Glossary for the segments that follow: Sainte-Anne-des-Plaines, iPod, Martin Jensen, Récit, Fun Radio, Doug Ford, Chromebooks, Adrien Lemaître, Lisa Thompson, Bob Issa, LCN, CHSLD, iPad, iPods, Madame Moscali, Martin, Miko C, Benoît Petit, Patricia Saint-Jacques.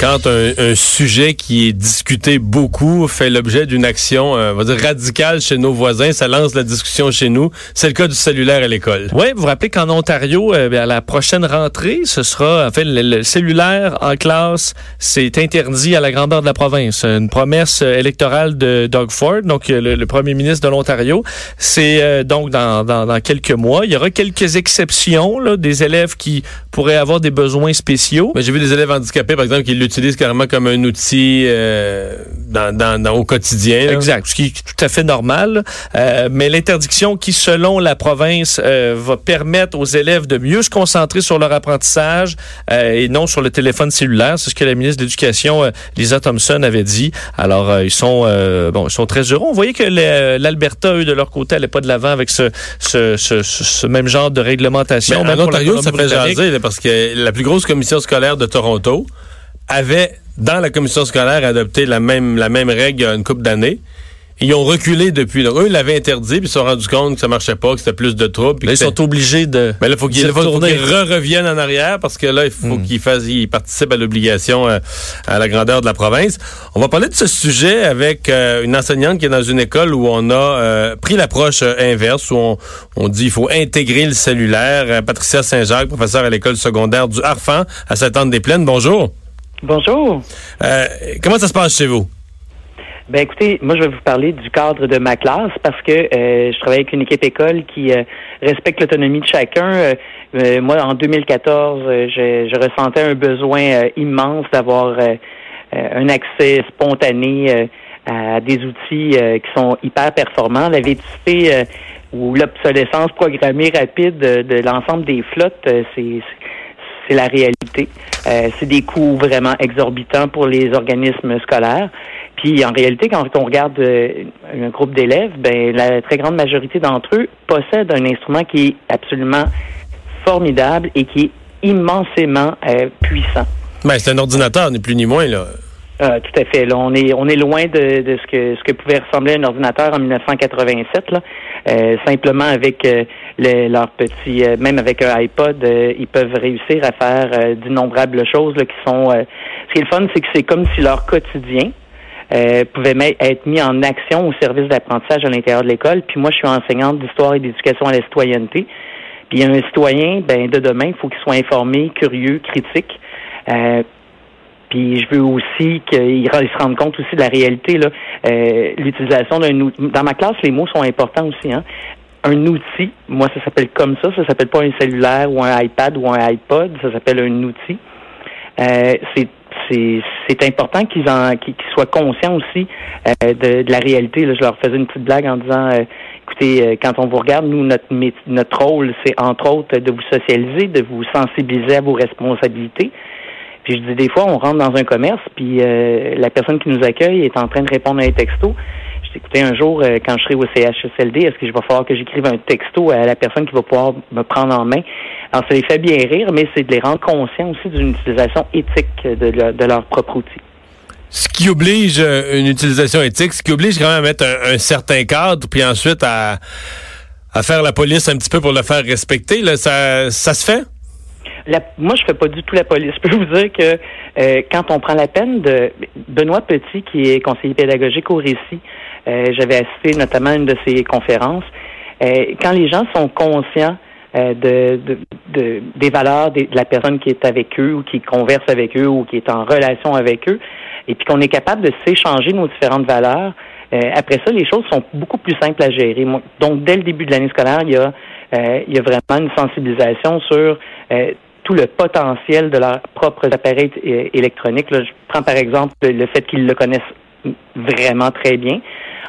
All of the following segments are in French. Quand un sujet qui est discuté beaucoup fait l'objet d'une action, on va dire radicale chez nos voisins, ça lance la discussion chez nous. C'est le cas du cellulaire à l'école. Oui, vous vous rappelez qu'en Ontario, à la prochaine rentrée, ce sera, en fait, le cellulaire en classe, c'est interdit à la grandeur de la province. Une promesse électorale de Doug Ford, donc le premier ministre de l'Ontario. C'est donc dans quelques mois. Il y aura quelques exceptions, là, des élèves qui pourraient avoir des besoins spéciaux. Mais j'ai vu des élèves handicapés, par exemple, qui l'utilise carrément comme un outil au quotidien. Là. Exact, ce qui est tout à fait normal. Mais l'interdiction qui, selon la province, va permettre aux élèves de mieux se concentrer sur leur apprentissage et non sur le téléphone cellulaire. C'est ce que la ministre de l'Éducation, Lisa Thompson, avait dit. Alors, ils sont très heureux. On voyait que l'Alberta, eux, de leur côté, n'allait pas de l'avant avec ce même genre de réglementation. Mais en Ontario, ça fait jaser, là, parce que la plus grosse commission scolaire de Toronto avait, dans la commission scolaire, adopté la même règle il y a une couple d'années. Ils ont reculé depuis. Donc, eux, ils l'avaient interdit, puis ils se sont rendus compte que ça marchait pas, que c'était plus de troubles. Là, ils sont obligés de. Mais là, il faut qu'ils reviennent en arrière, parce que là, il faut qu'ils participent à l'obligation à la grandeur de la province. On va parler de ce sujet avec une enseignante qui est dans une école où on a pris l'approche inverse, où on dit qu'il faut intégrer le cellulaire. Patricia Saint-Jacques, professeure à l'école secondaire du Harfan à Sainte-Anne-des-Plaines. Bonjour. Bonjour. Comment ça se passe chez vous? Ben écoutez, moi je vais vous parler du cadre de ma classe parce que je travaille avec une équipe école qui respecte l'autonomie de chacun. Moi, en 2014, je ressentais un besoin immense d'avoir un accès spontané à des outils qui sont hyper performants. La vétusté ou l'obsolescence programmée rapide de l'ensemble des flottes, c'est la réalité. C'est des coûts vraiment exorbitants pour les organismes scolaires. Puis, en réalité, quand on regarde un groupe d'élèves, ben la très grande majorité d'entre eux possèdent un instrument qui est absolument formidable et qui est immensément puissant. Ben, c'est un ordinateur, ni plus ni moins, là. Tout à fait. Là, on est loin de ce que pouvait ressembler un ordinateur en 1987. Là. Simplement avec leur petit, même avec un iPod, ils peuvent réussir à faire d'innombrables choses là, qui sont. Ce qui est le fun, c'est que c'est comme si leur quotidien pouvait être mis en action au service d'apprentissage à l'intérieur de l'école. Puis moi, je suis enseignante d'histoire et d'éducation à la citoyenneté. Puis un citoyen, de demain, il faut qu'il soit informé, curieux, critique. Puis je veux aussi qu'ils se rendent compte aussi de la réalité, là. L'utilisation d'un outil. Dans ma classe, les mots sont importants aussi, hein. Un outil, moi, ça s'appelle comme ça. Ça s'appelle pas un cellulaire ou un iPad ou un iPod. Ça s'appelle un outil. C'est important qu'ils soient conscients aussi de la réalité. Là, je leur faisais une petite blague en disant, écoutez, quand on vous regarde, nous, notre rôle, c'est entre autres de vous socialiser, de vous sensibiliser à vos responsabilités. Puis je dis, des fois, on rentre dans un commerce, puis la personne qui nous accueille est en train de répondre à un texto. Je dis, écoutez, un jour, quand je serai au CHSLD, est-ce qu'il va falloir que j'écrive un texto à la personne qui va pouvoir me prendre en main? Alors, ça les fait bien rire, mais c'est de les rendre conscients aussi d'une utilisation éthique de leur propre outil. Ce qui oblige une utilisation éthique, ce qui oblige quand même à mettre un certain cadre, puis ensuite à faire la police un petit peu pour le faire respecter, là, ça se fait? Moi, je fais pas du tout la police. Je peux vous dire que quand on prend la peine de Benoît Petit, qui est conseiller pédagogique au Récit, j'avais assisté notamment à une de ses conférences. Quand les gens sont conscients des valeurs de la personne qui est avec eux ou qui converse avec eux ou qui est en relation avec eux, et puis qu'on est capable de s'échanger nos différentes valeurs, après ça, les choses sont beaucoup plus simples à gérer. Donc, dès le début de l'année scolaire, il y a vraiment une sensibilisation sur tout le potentiel de leurs propres appareils électroniques. Là, je prends par exemple le fait qu'ils le connaissent vraiment très bien.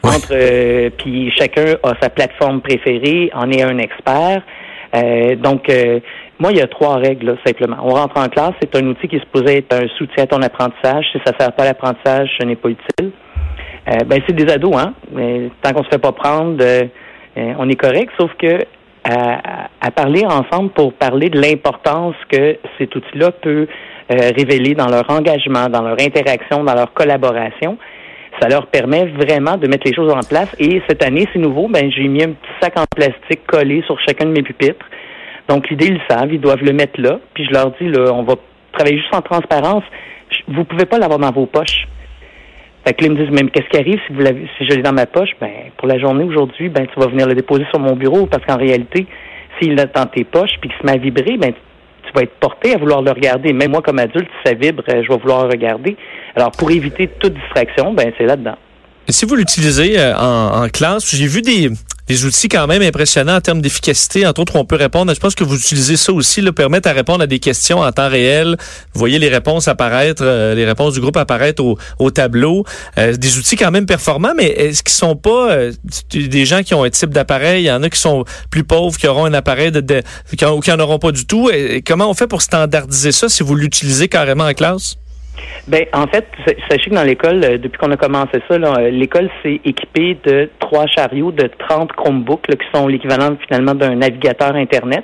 Ouais. Puis chacun a sa plateforme préférée, en est un expert. Moi, il y a trois règles, là, simplement. On rentre en classe, c'est un outil qui est supposé être un soutien à ton apprentissage. Si ça ne sert pas à l'apprentissage, ce n'est pas utile. C'est des ados, hein? Mais tant qu'on se fait pas prendre, on est correct, sauf que à parler ensemble pour parler de l'importance que cet outil-là peut révéler dans leur engagement, dans leur interaction, dans leur collaboration. Ça leur permet vraiment de mettre les choses en place. Et cette année, c'est nouveau, j'ai mis un petit sac en plastique collé sur chacun de mes pupitres. Donc, l'idée, ils le savent, ils doivent le mettre là. Puis je leur dis, là, on va travailler juste en transparence. Vous pouvez pas l'avoir dans vos poches. Fait que là, ils me disent, mais qu'est-ce qui arrive si je l'ai dans ma poche? Pour la journée aujourd'hui, tu vas venir le déposer sur mon bureau parce qu'en réalité, s'il l'a dans tes poches puis qu'il se met à vibrer, tu vas être porté à vouloir le regarder. Même moi, comme adulte, si ça vibre, je vais vouloir regarder. Alors, pour éviter toute distraction, c'est là-dedans. Si vous l'utilisez en classe, j'ai vu des outils quand même impressionnants en termes d'efficacité. Entre autres, on peut répondre. Je pense que vous utilisez ça aussi, là, permettre à répondre à des questions en temps réel. Vous voyez les réponses apparaître, les réponses du groupe apparaître au tableau. Des outils quand même performants, mais est-ce qu'ils sont pas des gens qui ont un type d'appareil? Il y en a qui sont plus pauvres, qui auront un appareil ou qui en auront pas du tout. Et comment on fait pour standardiser ça si vous l'utilisez carrément en classe? En fait, sachez que dans l'école, depuis qu'on a commencé ça, là, l'école s'est équipée de 3 chariots de 30 Chromebooks, là, qui sont l'équivalent finalement d'un navigateur Internet.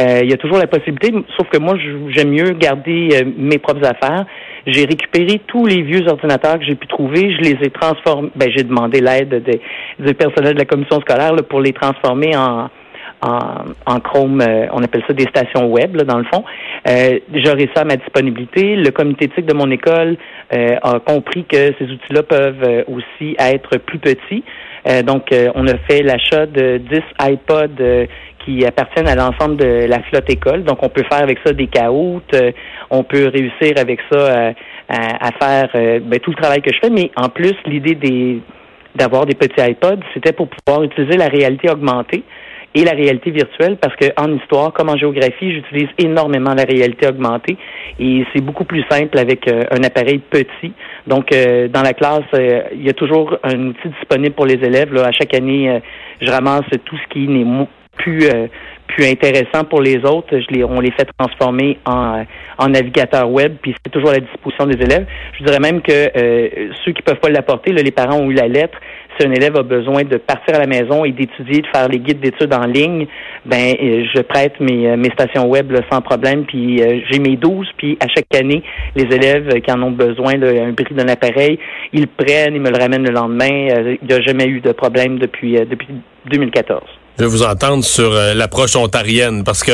Il y a toujours la possibilité, sauf que moi, j'aime mieux garder mes propres affaires. J'ai récupéré tous les vieux ordinateurs que j'ai pu trouver, je les ai transformés. J'ai demandé l'aide des personnels de la commission scolaire là, pour les transformer en Chrome, on appelle ça des stations web, là, dans le fond. J'aurai ça à ma disponibilité. Le comité éthique de mon école a compris que ces outils-là peuvent aussi être plus petits. On a fait l'achat de 10 iPods qui appartiennent à l'ensemble de la flotte école. Donc, on peut faire avec ça des caoutes. On peut réussir avec ça à faire tout le travail que je fais. Mais en plus, l'idée d'avoir des petits iPods, c'était pour pouvoir utiliser la réalité augmentée et la réalité virtuelle, parce que en histoire, comme en géographie, j'utilise énormément la réalité augmentée, et c'est beaucoup plus simple avec un appareil petit. Donc, dans la classe, il y a toujours un outil disponible pour les élèves. Là, à chaque année, je ramasse tout ce qui n'est plus intéressant pour les autres. On les fait transformer en navigateur web, puis c'est toujours à la disposition des élèves. Je dirais même que ceux qui peuvent pas l'apporter, là, les parents ont eu la lettre. Si un élève a besoin de partir à la maison et d'étudier, de faire les guides d'études en ligne, je prête mes stations web là, sans problème, puis j'ai mes 12, puis à chaque année, les élèves qui en ont besoin d'un bris d'un appareil, ils le prennent, ils me le ramènent le lendemain. Il n'y a jamais eu de problème depuis 2014. Je vais vous entendre sur l'approche ontarienne, parce que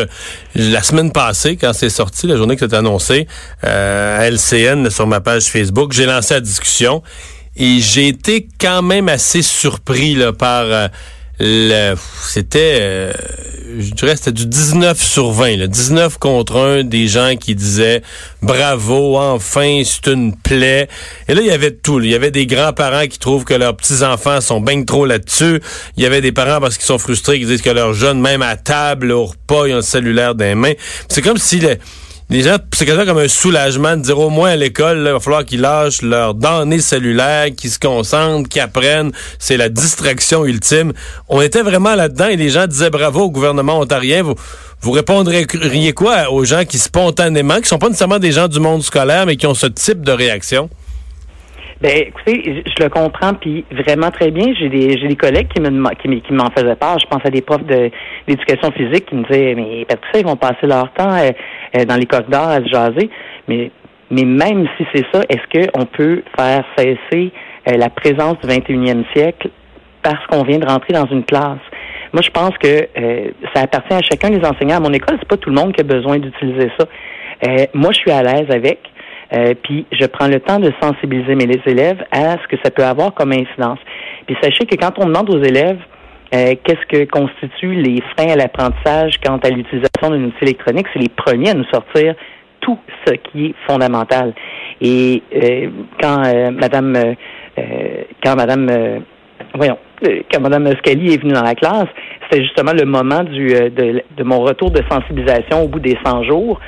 la semaine passée, quand c'est sorti, la journée que c'était annoncé, à LCN, sur ma page Facebook, j'ai lancé la discussion. Et j'ai été quand même assez surpris là, par c'était du 19 sur 20, là, 19 contre 1 des gens qui disaient « Bravo, enfin, c'est une plaie ». Et là, il y avait tout. Il y avait des grands-parents qui trouvent que leurs petits-enfants sont bien trop là-dessus. Il y avait des parents, parce qu'ils sont frustrés, qui disent que leurs jeunes, même à table, au repas, ils ont le cellulaire dans les mains. C'est comme si... Les gens, c'est quelque chose comme un soulagement de dire au moins à l'école, là, il va falloir qu'ils lâchent leurs données cellulaires, qu'ils se concentrent, qu'ils apprennent. C'est la distraction ultime. On était vraiment là-dedans et les gens disaient bravo au gouvernement ontarien. Vous répondriez quoi aux gens qui spontanément, qui sont pas nécessairement des gens du monde scolaire, mais qui ont ce type de réaction? Écoutez, je le comprends puis vraiment très bien. J'ai des collègues qui m'en faisaient part. Je pense à des profs d'éducation physique qui me disaient mais Patricia, ils vont passer leur temps dans les corridors à se jaser. Mais même si c'est ça, est-ce qu'on peut faire cesser la présence du 21e siècle parce qu'on vient de rentrer dans une classe? Moi, je pense que ça appartient à chacun des enseignants. À mon école, c'est pas tout le monde qui a besoin d'utiliser ça. Moi, je suis à l'aise avec. Puis je prends le temps de sensibiliser mes élèves à ce que ça peut avoir comme incidence. Puis sachez que quand on demande aux élèves qu'est-ce que constituent les freins à l'apprentissage quant à l'utilisation d'un outil électronique, c'est les premiers à nous sortir tout ce qui est fondamental. Et quand Madame Moscali est venue dans la classe, C'était justement le moment de mon retour de sensibilisation au bout des 100 jours.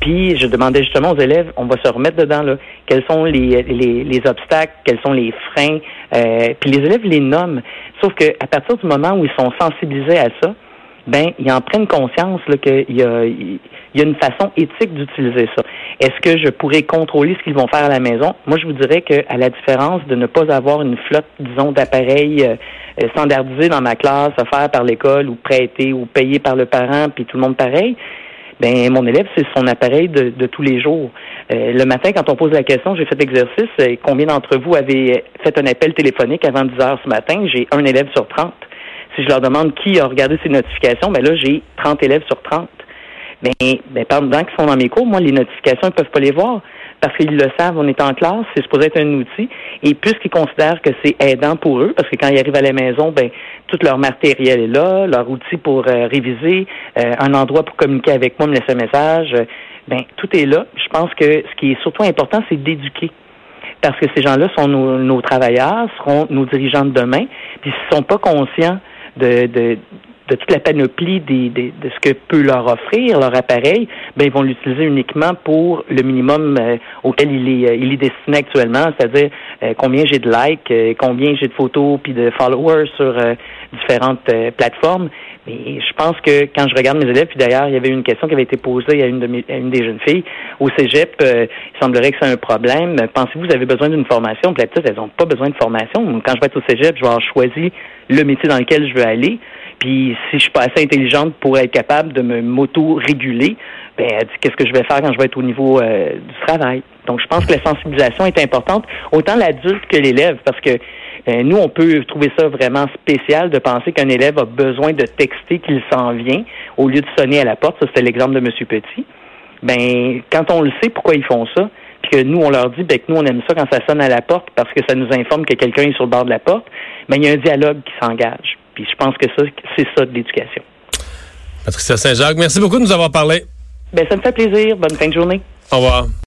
Puis, je demandais justement aux élèves, on va se remettre dedans, là, quels sont les obstacles, quels sont les freins. Puis, les élèves les nomment. Sauf que à partir du moment où ils sont sensibilisés à ça, ben, ils en prennent conscience là, qu'il y a une façon éthique d'utiliser ça. Est-ce que je pourrais contrôler ce qu'ils vont faire à la maison? Moi, je vous dirais qu'à la différence de ne pas avoir une flotte, disons, d'appareils standardisés dans ma classe, offerts par l'école ou prêtés ou payés par le parent, puis tout le monde pareil, ben mon élève, c'est son appareil de tous les jours. Le matin, quand on pose la question, j'ai fait l'exercice, combien d'entre vous avez fait un appel téléphonique avant 10 heures ce matin? J'ai un élève sur 30. Si je leur demande qui a regardé ces notifications, ben là, j'ai 30 élèves sur 30. Ben, pendant qu'ils sont dans mes cours, moi, les notifications, ils ne peuvent pas les voir parce qu'ils le savent, on est en classe, c'est supposé être un outil. Et puisqu'ils considèrent que c'est aidant pour eux, parce que quand ils arrivent à la maison, ben tout leur matériel est là, leur outil pour réviser, un endroit pour communiquer avec moi, me laisser un message, ben tout est là. Je pense que ce qui est surtout important, c'est d'éduquer. Parce que ces gens-là sont nos travailleurs, seront nos dirigeants de demain, puis ils ne sont pas conscients de toute la panoplie de ce que peut leur offrir leur appareil, ben ils vont l'utiliser uniquement pour le minimum auquel il est destiné actuellement, c'est-à-dire combien j'ai de likes, combien j'ai de photos puis de followers sur différentes plateformes. Mais je pense que quand je regarde mes élèves, puis d'ailleurs il y avait une question qui avait été posée à une des jeunes filles au cégep, il semblerait que c'est un problème. Pensez-vous que vous avez besoin d'une formation? Puis la petite, elles n'ont pas besoin de formation. Quand je vais être au cégep, je vais avoir choisi le métier dans lequel je veux aller. Puis si je suis pas assez intelligente pour être capable de m'auto-réguler, ben elle dit qu'est-ce que je vais faire quand je vais être au niveau du travail. Donc je pense que la sensibilisation est importante, autant l'adulte que l'élève, parce que nous, on peut trouver ça vraiment spécial de penser qu'un élève a besoin de texter qu'il s'en vient au lieu de sonner à la porte. Ça, c'était l'exemple de M. Petit. Ben quand on le sait pourquoi ils font ça, puis que nous, on leur dit ben que nous, on aime ça quand ça sonne à la porte parce que ça nous informe que quelqu'un est sur le bord de la porte, ben il y a un dialogue qui s'engage. Puis je pense que ça, c'est ça de l'éducation. Patricia Saint-Jacques, merci beaucoup de nous avoir parlé. Ben ça me fait plaisir. Bonne fin de journée. Au revoir.